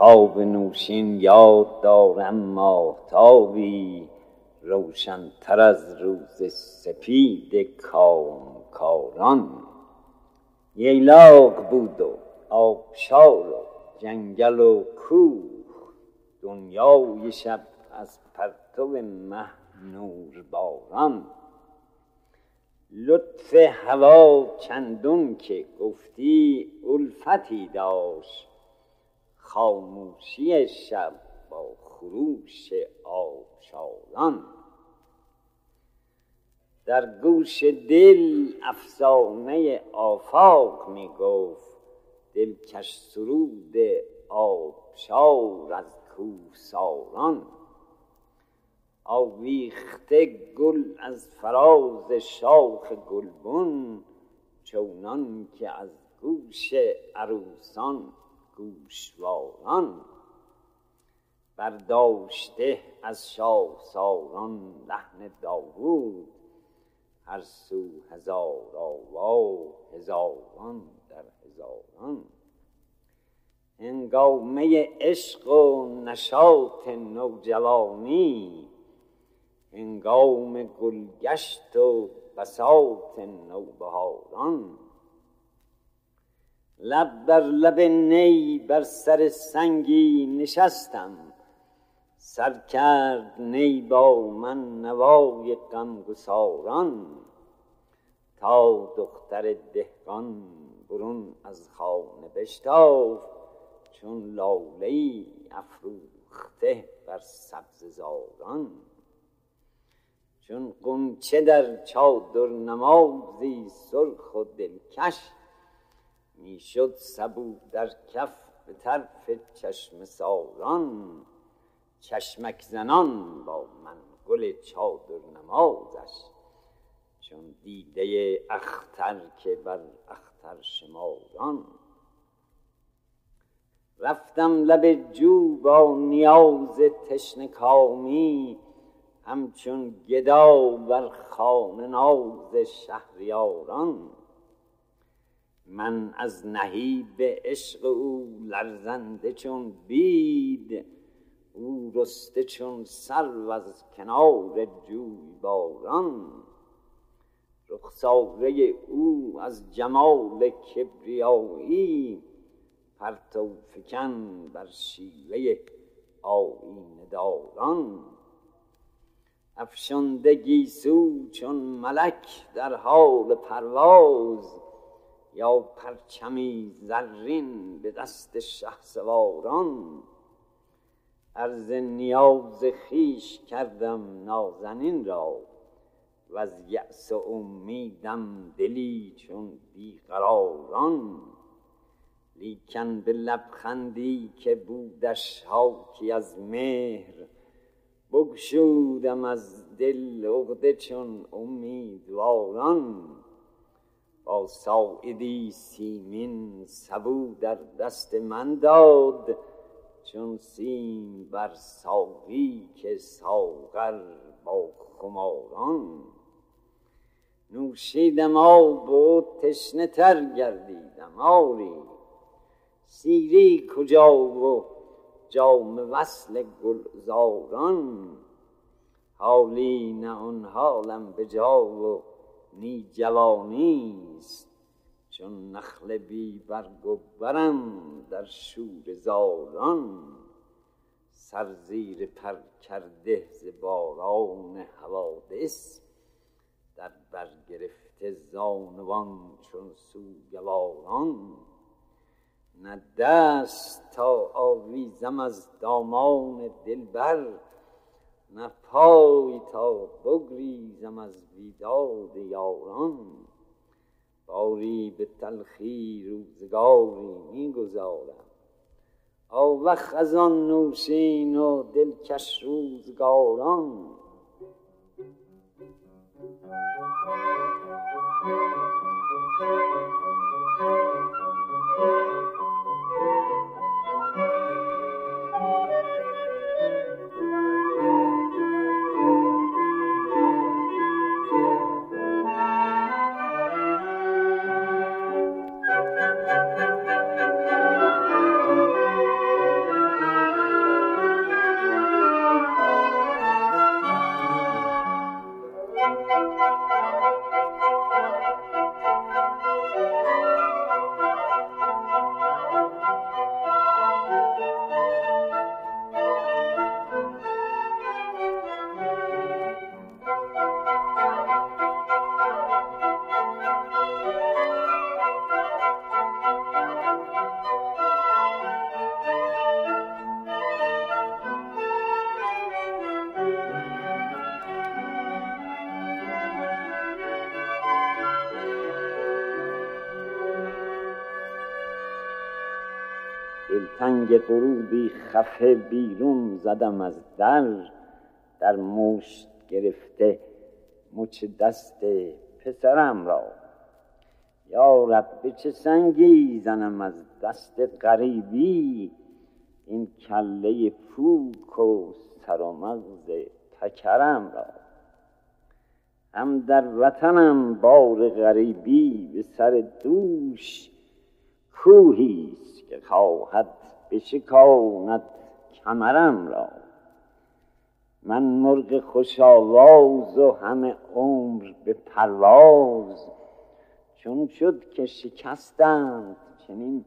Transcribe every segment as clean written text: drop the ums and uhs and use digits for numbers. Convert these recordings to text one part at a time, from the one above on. خواب نوشین یاد دارم ماهتابی روشن‌تر از روز سپید کامکاران. ییلاق بود و آبشار و جنگل و کوه، دنیای شب از پرتو مه نور باران. لطف هوا چندون که گفتی الفتی داشت، خاموشی شب با خروش آبشاران. در گوش دل افسانه آفاق می گفت، دلکش سرود آبشار از کوهساران. آویخته گل از فراز شاخ گلبون، چونان که از گوش عروسان گوشواران. برداشته از شاخساران لحن داوود، هر سو هزار آوا هزاران در هزاران. هنگامه عشق و نشاط نوجوانی، هنگام گلگشت و بساط نوبهاران. لب بر لب نی بر سر سنگی نشستم، سر کرد نی با من نوای غمگساران. تا دختر دهقان برون از خانه بشتافت، چون لاله‌ای افروخته بر سبزه‌زاران. چون غنچه در چادر نمازی سرخ و دلکش، میشد سبو در کف به طرف چشم ساران. چشمک زنان با من گل چادر نمازش، چون دیده اختر که بر اختر شماران. رفتم لب جو با نیاز تشنه کامی، همچون گدا بر خانه ناز شهریاران. من از نهیب عشق او لرزنده چون بید، او رسته چون سرو از کنار جویباران. رخساره او از جمال کبریایی، پرتو فکن بر شیوه آیینه داران. افشانده گیسو چون ملک در حال پرواز، یا پرچمی زرین به دست شهسواران. عرض نیاز خویش کردم نازنین را، و از یأس و امیدم دلی چون بیقراران. لیکن به لبخندی که بودش حاکی از مهر، بگشودم از دل عقده چون امیدواران. با ساعدی سیمین سبو در دست من داد، چون سیم بر ساقی که ساغر با خماران. نوشیدم آب و تشنه تر گردیدم، آری سیری کجا و جام وصل گلزاران. حالی نه آن حالم به جا و نی جوانیست، چون نخل بی برگ و برم در شوره زاران. سر زیر پر کرده ز باران حوادث، در بر گرفته زانوان چون سوگواران. نه دست تا آویزم از دامان دلبر، نه پای تا بگریزم از بیداد یاران. باری به تلخی روزگاری میگذارم، آوخ از آن نوشین و دلکش روزگاران. دلتنگ غروبی خفه بیرون زدم از در موشت گرفته مچ دست پسرم را. یا رب به چه سنگی زنم از دست غریبی این کله پوک و سر و مغز تکرم را. هم در وطنم بار غریبی به سر دوش کوهی است که خواهد بشکاند کمرم را. من مرغ خوش آواز و همه عمر به پرواز چون شد که شکستند چنین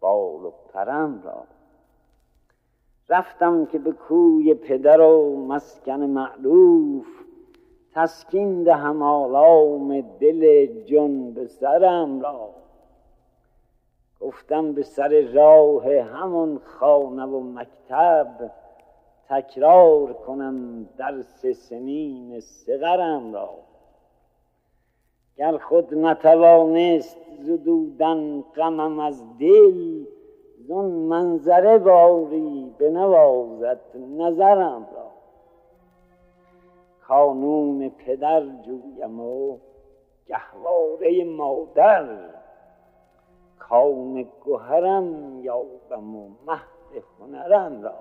بال و پرم را. رفتم که به کوی پدر و مسکن مألوف تسکین دهم آلام دل جنب سرم را. گفتم به سر راه همون خانه و مکتب تکرار کنم درس سنین صغرم را. گر خود نتوانست زدودن غمم از دل زون منظره باری بنوازد نظرم را. کانون پدر جویم و گهواره مادر کان گوهرم یابم و مهد هنرم را.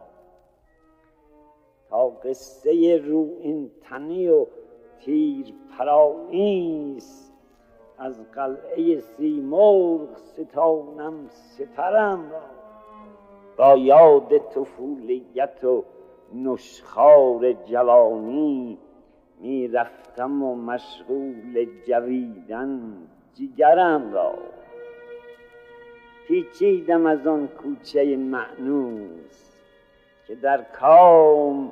تا قصه رو این تنی و تیر پرانیست از قلعه سیمرغ ستانم سپرم را. با یاد طفولیت و نشخوار جوانی می رفتم و مشغول جویدن جگرم را. پیچیدم از آن کوچه مأنوس که در کام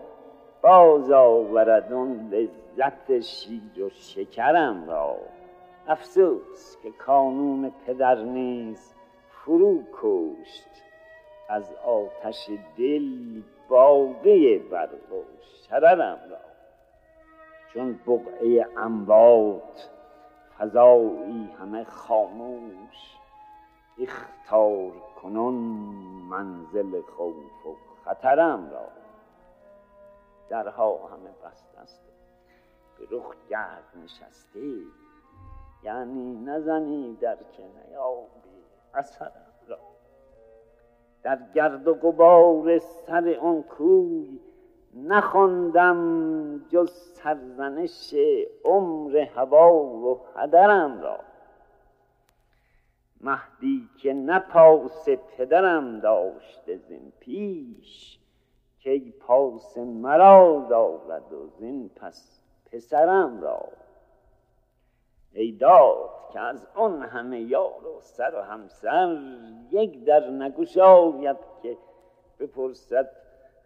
باز آورد آن لذت شیر و شکرم را. افسوس که کانون پدر نیز فرو کشت از آتش دل باقی برق و شررم را. چون بقعه اموات فضایی همه خاموش اخطار کنون منزل خوف و خطرم را. درها همه بست است به رخ گرد نشستی یعنی نزنی در که نیابی اثرم را. در گرد و غبار سر آن کوی نخواندم جز سرزنش عمر هوا و هدرم را. مهدی که نه پاس پدرم داشته زین پیش که پاس مرا دارد و زین پس پسرم را. ای داد که از آن همه یار و سر و همسر یک در نگشاید که بپرسد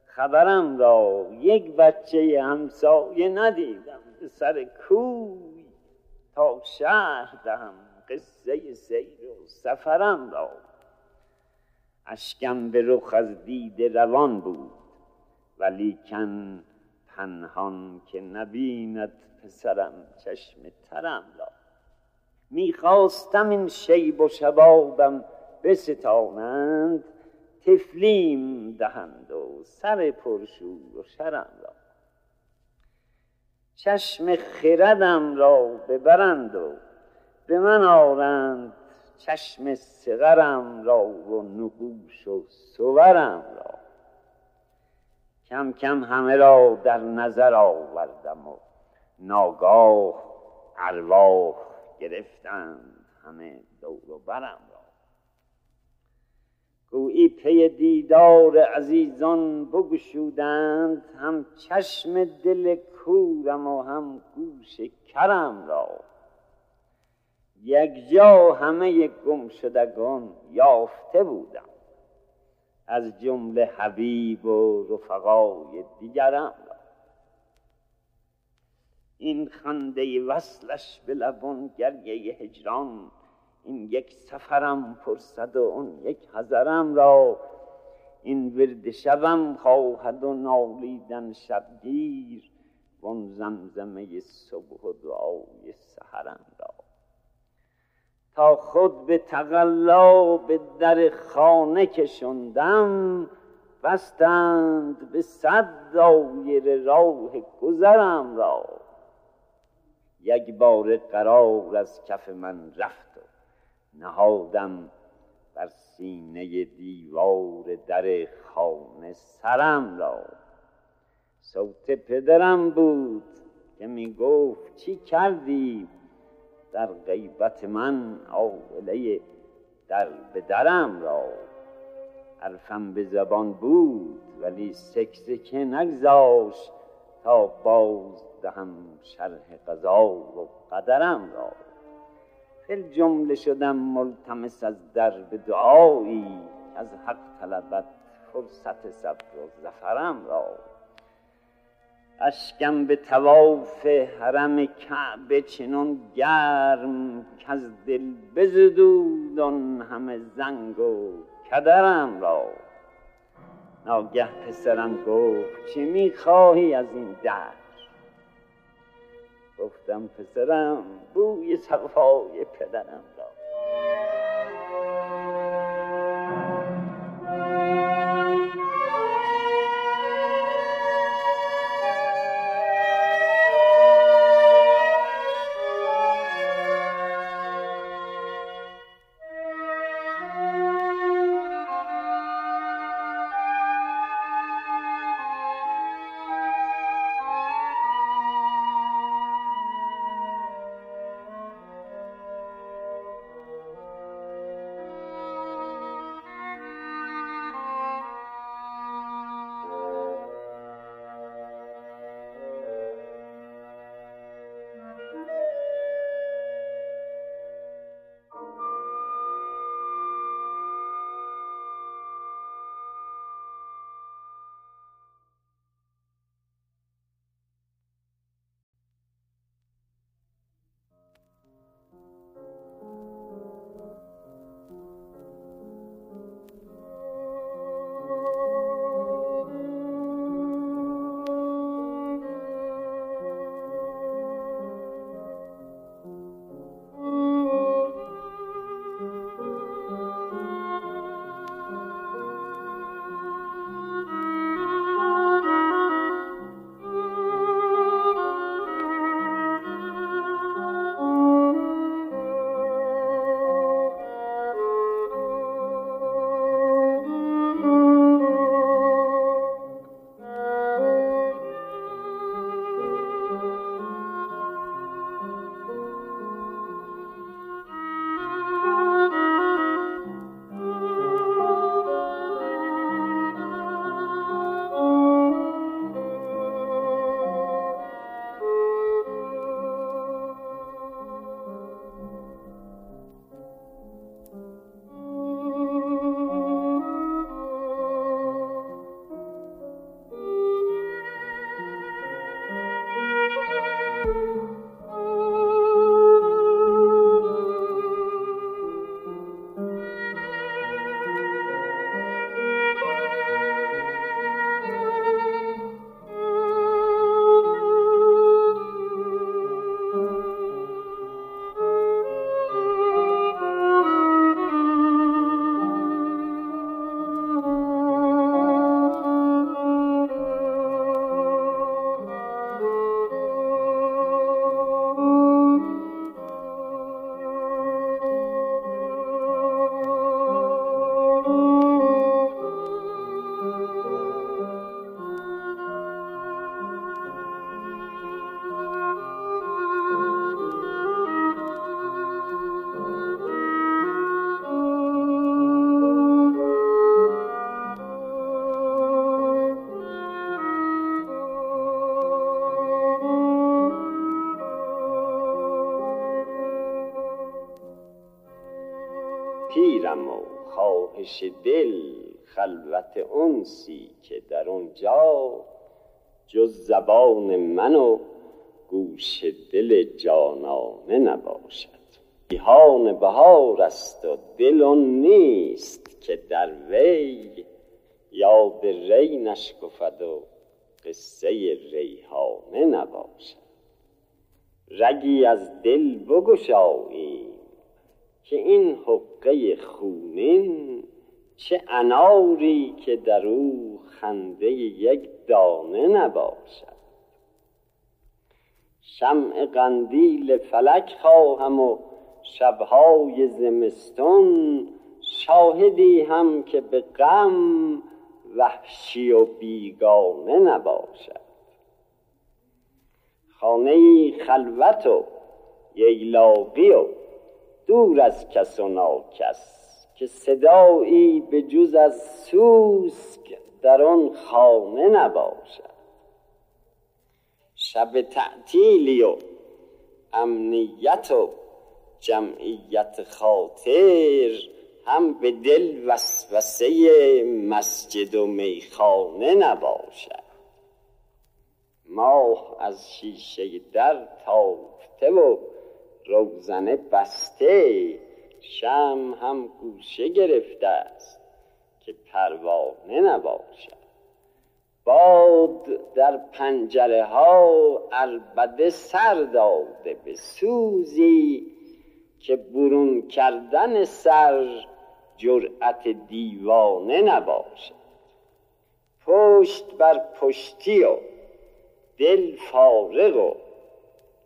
خبرم را. یک بچه همسایه ندیدم به سر کوی تا شهر دهم قصه سیر و سفرم را. اشکم به رخ از دید روان بود ولیکن پنهان که نبیند پسرم چشم ترم را. میخواستم این شیب و شبابم بستانند تفلیم دهند و سر پرشور و شرم را. چشم خردم را ببرند و به من آرند چشم صغرم را و نقوش و صورم را. کم کم همه را در نظر آوردم و ناگاه ارواح گرفتند همه دور و برم را. گویی پی دیدار عزیزان بگشودند هم چشم دل کورم و هم گوش کرم را. یک جا همه گمشدگان یافته بودم از جمله حبیب و رفقای دیگرم را. این خنده وصلش به لبان گریه هجران این یک سفرم پرسد و اون یک حضرم را. این ورد شبم خواهد و نالیدن شبگیر و اون زمزمه صبح و دعای سحرم را. تا خود به تقلا به در خانه کشندم، بستند به صد دایر راه گذرم را. یک بار قرار از کف من رفت و نهادم بر سینه دیوار در خانه سرم را. صوت پدرم بود که می گفت چی کردی؟ در غیبت من آوله در به درم را. حرفم به زبان بود ولی سکسکه نگذاش تا باز دهم شرح قضا و قدرم را. فل جمله شدم ملتمس از درب دعایی، از حق طلبت فرصت صبر و ظفرم را. اشکم به طواف حرم کعبه چنان گرم، کز دل بزدود آن همه زنگ و کدرم را. ناگه پسرم گفت چه میخواهی از این در؟ گفتم پسرم بوی صفای پدرم را. پیرم و خواهش دل خلوت انسی که در آنجا جز زبان من و گوش دل جانانه نباشد. ریحان بهار است و دل آن نیست که در وی یاد ری نشکفد و قصه ریحانه نباشد. رگی از دل بگشایی که این حقه خونین چه اناری که در او خنده یک دانه نباشد. شمع قندیل فلک خواهم و شبهای زمستون، شاهدی هم که به غم وحشی و بیگانه نباشد. خانه‌ای خلوت و ییلاقی و دور از کس و ناکس، که صدایی به جز از سوسک در آن خانه نباشد. شب تعطیلی و امنیت و جمعیت خاطر هم به دل وسوسه مسجد و میخانه نباشد. ماه از شیشه در تافته و روزنه بسته، شمع هم گوشه گرفته است که پروانه نباشد. باد در پنجره ها عربده سر داده به سوزی، که برون کردن سر جرأت دیوانه نباشد. پشت بر پشتی و دل فارغ و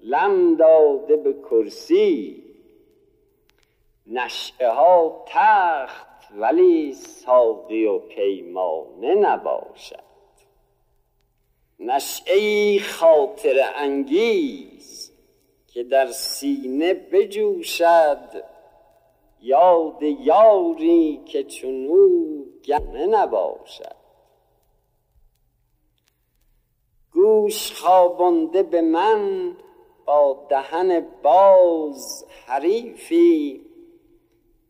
لم داده به کرسی، نشعه ها تخت ولی ساقی و پیمانه نباشد. نشعه‌ای خاطر انگیز که در سینه بجوشد، یاد یاری که چنو گمه نباشد. گوش خوابانده به من با دهن باز حریفی،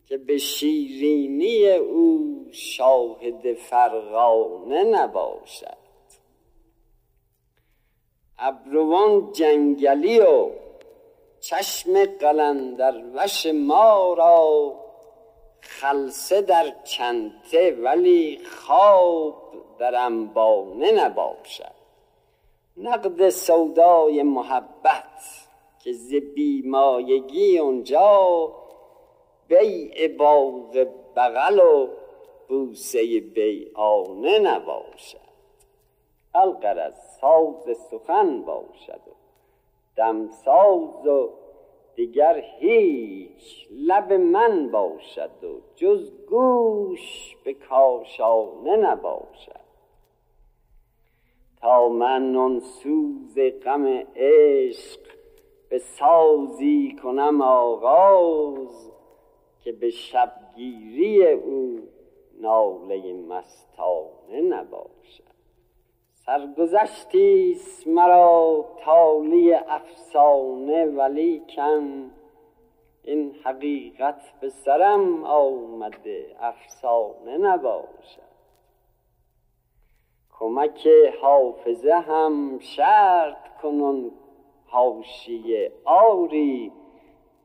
که به شیرینی او شاهد فرغانه نباشد. ابروان جنگلی و چشم قلندروش ما را، خلسه در چنته ولی خواب در انبانه نباشد. نقد سودای محبت که ز بیمایگی آنجا، بیع باغ بغل و بوسه بیعانه نباشد. الغرض ساز سخن باشد و دمساز و دیگر هیچ، لب من باشد و جز گوش به کاشانه نباشد. تا من آن سوز غم عشق به سازی کنم آغاز، که به شبگیری او ناله مستانه نباشد. سرگذشتی است مرا تالی افسانه، ولیکن این حقیقت به سرم آمده افسانه نباشد. کمک حافظه هم شرط کنون حاشیه، آری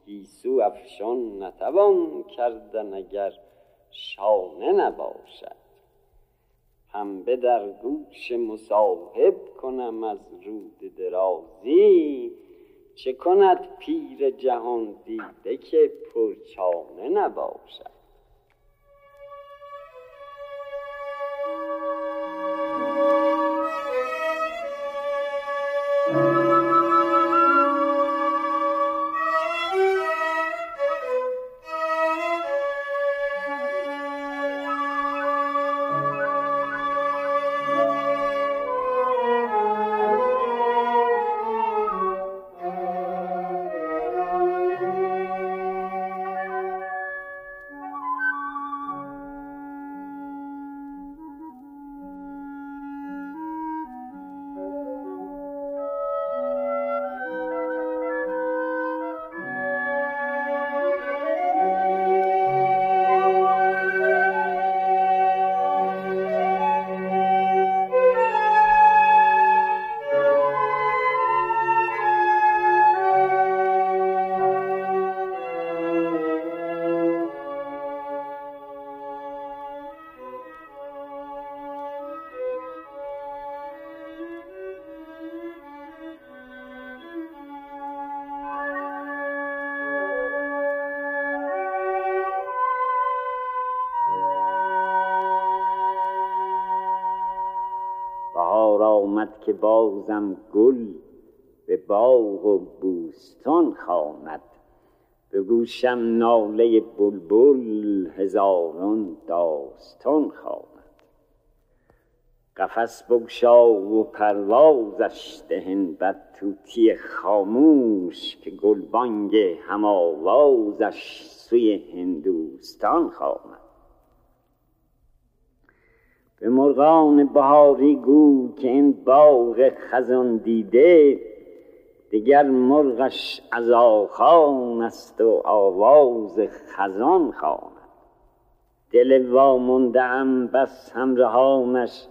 گیسو افشان نتوان کردن اگر شانه نباشد. پنبه در گوش مصاحب کنم از رود درازی، چه کند پیر جهان دیده که پرچانه نباشد. آمد که بازم گل به باغ و بوستان خواند. به گوشم ناله بلبل هزاران داستان خواند. قفس بگشا و پروازش دهن بر طوطی خاموش که گلبانگ هم آوازش سوی هندوستان خواند. به مرغان بهاری گو که این باغ خزان دیده دیگر مرغش از آخان است و آواز خزان خواند. دل وامانده ام بس همراهانش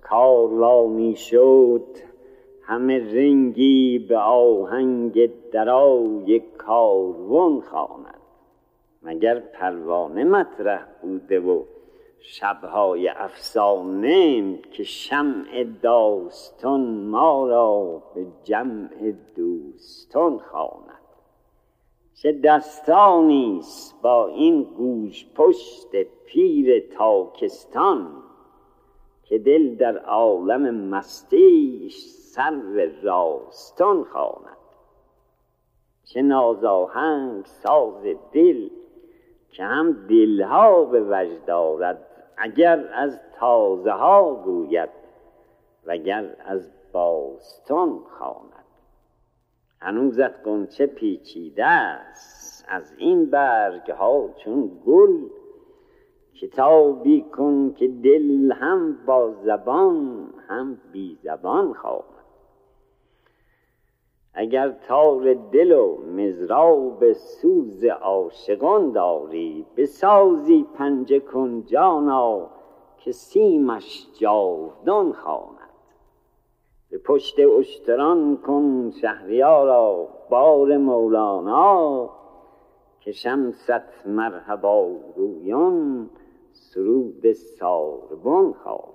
کاروانی شد، همه رنگی به آهنگ درای کاروان خواند. مگر پروانه مطرح بوده و شبهای افسانه که شمع داستان ما را به جمع دوستان خواند. چه دستانیست با این گوش پشت پیر تاکستان که دل در عالم مستیش سرو راستان خواند. چه نازاهنگ ساز دل که هم دلها به وجد دارد، اگر از تازه ها گوید وگر از باستان خواند. هنوزت غنچه پیچیده است از این برگ ها چون گل، کتابی کن که دل هم با زبان هم بی زبان خواند. اگر تار دل و مزراب سوز عاشقان داری، بسازی پنجه کن جانا که سیمش جاودان خواند. به پشت اشتران کن شهریارا بار مولانا که شمست مرحبا رویان سرود ساربان خواند.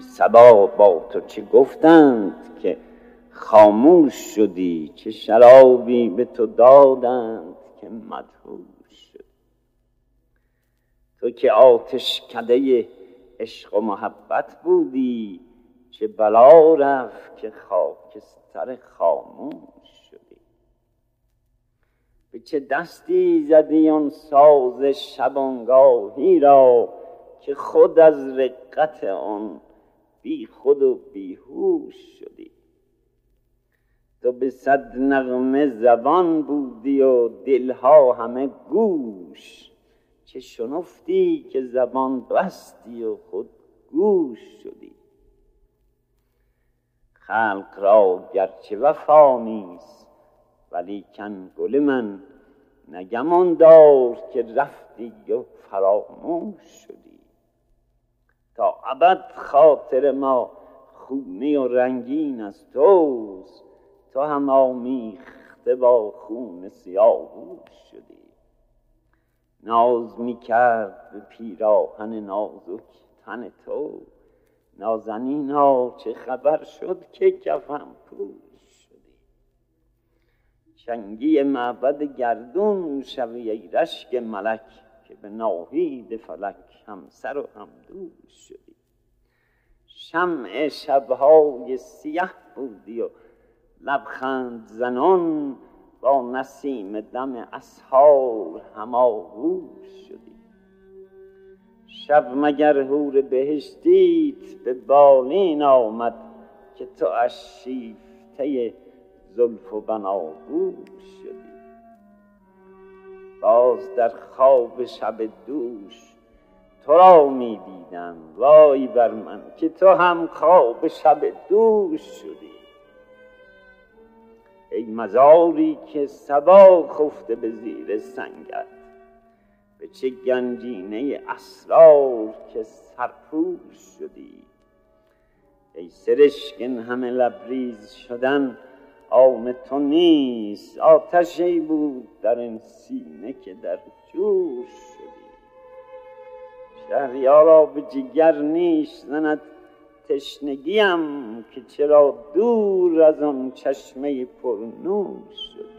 صبا با تو چه گفتند که خاموش شدی، چه شرابی به تو دادند که مدهوش شدی. تو که آتش کده عشق و محبت بودی، چه بلا رفت که خاکستر خاموش شدی. به چه دستی زدی آن ساز شبانگاهی را که خود از رقت آن بی خود و بیهوش شدی. تو به صد نغمه زبان بودی و دلها همه گوش، چه شنفتی که زبان بستی و خود گوش شدی. خلق را گرچه وفا نیست ولیکن گل من نگمان دار که رفتی و فراموش شدی. تا ابد خاطر ما خونی و رنگین از توست، تو هم آمیخته با خون سیاهوش شدی. ناز می کرد به پیراهن نازک تن تو، نازنینا چه خبر شد که کفن پوش شدی؟ چنگی معبد گردون شوی ای رشک ملک، که به ناهید فلک همسر و همدوش شدی. شمع شبهای سیه بودی و لبخند زنان با نسیم دم اسحار هماغوش شدی. شب مگر حور بهشتیت به بالین آمد، که تو از شیفته زلف و بناگوش شدی. باز در خواب شب دوش تو را می دیدم، وای بر من که تو هم خواب شب دوش شدی. ای مزاری که صبا خفته به زیر سنگت، به چه گنجینه اسرار که سرپوش شدی. ای سرشک این همه لبریز شدن آن تو نیست، آتشی بود در این سینه که در جوش شدی. شهریارا به جگر نیش زند تشنگیم، که چرا دور از آن چشمه پرنور شدی.